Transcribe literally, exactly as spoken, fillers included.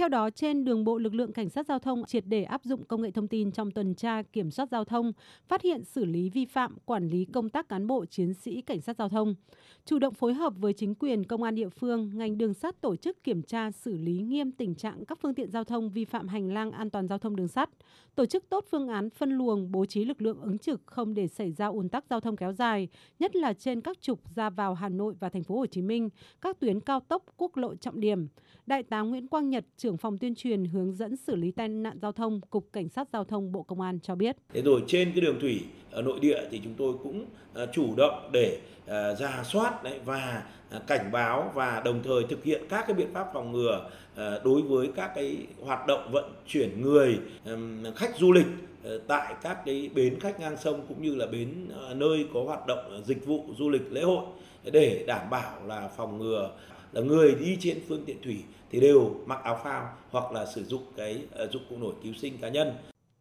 Theo đó, trên đường bộ, lực lượng cảnh sát giao thông triệt để áp dụng công nghệ thông tin trong tuần tra kiểm soát giao thông, phát hiện xử lý vi phạm, quản lý công tác cán bộ chiến sĩ cảnh sát giao thông, chủ động phối hợp với chính quyền, công an địa phương, ngành đường sắt tổ chức kiểm tra xử lý nghiêm tình trạng các phương tiện giao thông vi phạm hành lang an toàn giao thông đường sắt, tổ chức tốt phương án phân luồng, bố trí lực lượng ứng trực không để xảy ra ùn tắc giao thông kéo dài, nhất là trên các trục ra vào Hà Nội và Thành phố Hồ Chí Minh, các tuyến cao tốc, quốc lộ trọng điểm. Đại tá Nguyễn Quang Nhật, trưởng phòng tuyên truyền hướng dẫn xử lý tai nạn giao thông, Cục Cảnh sát Giao thông, Bộ Công an cho biết. Thế rồi trên cái đường thủy ở nội địa thì chúng tôi cũng chủ động để rà soát và cảnh báo và đồng thời thực hiện các cái biện pháp phòng ngừa đối với các cái hoạt động vận chuyển người, khách du lịch tại các cái bến khách ngang sông cũng như là bến nơi có hoạt động dịch vụ du lịch lễ hội, để đảm bảo là phòng ngừa là người đi trên phương tiện thủy thì đều mặc áo phao hoặc là sử dụng cái dụng cụ nổi cứu sinh cá nhân.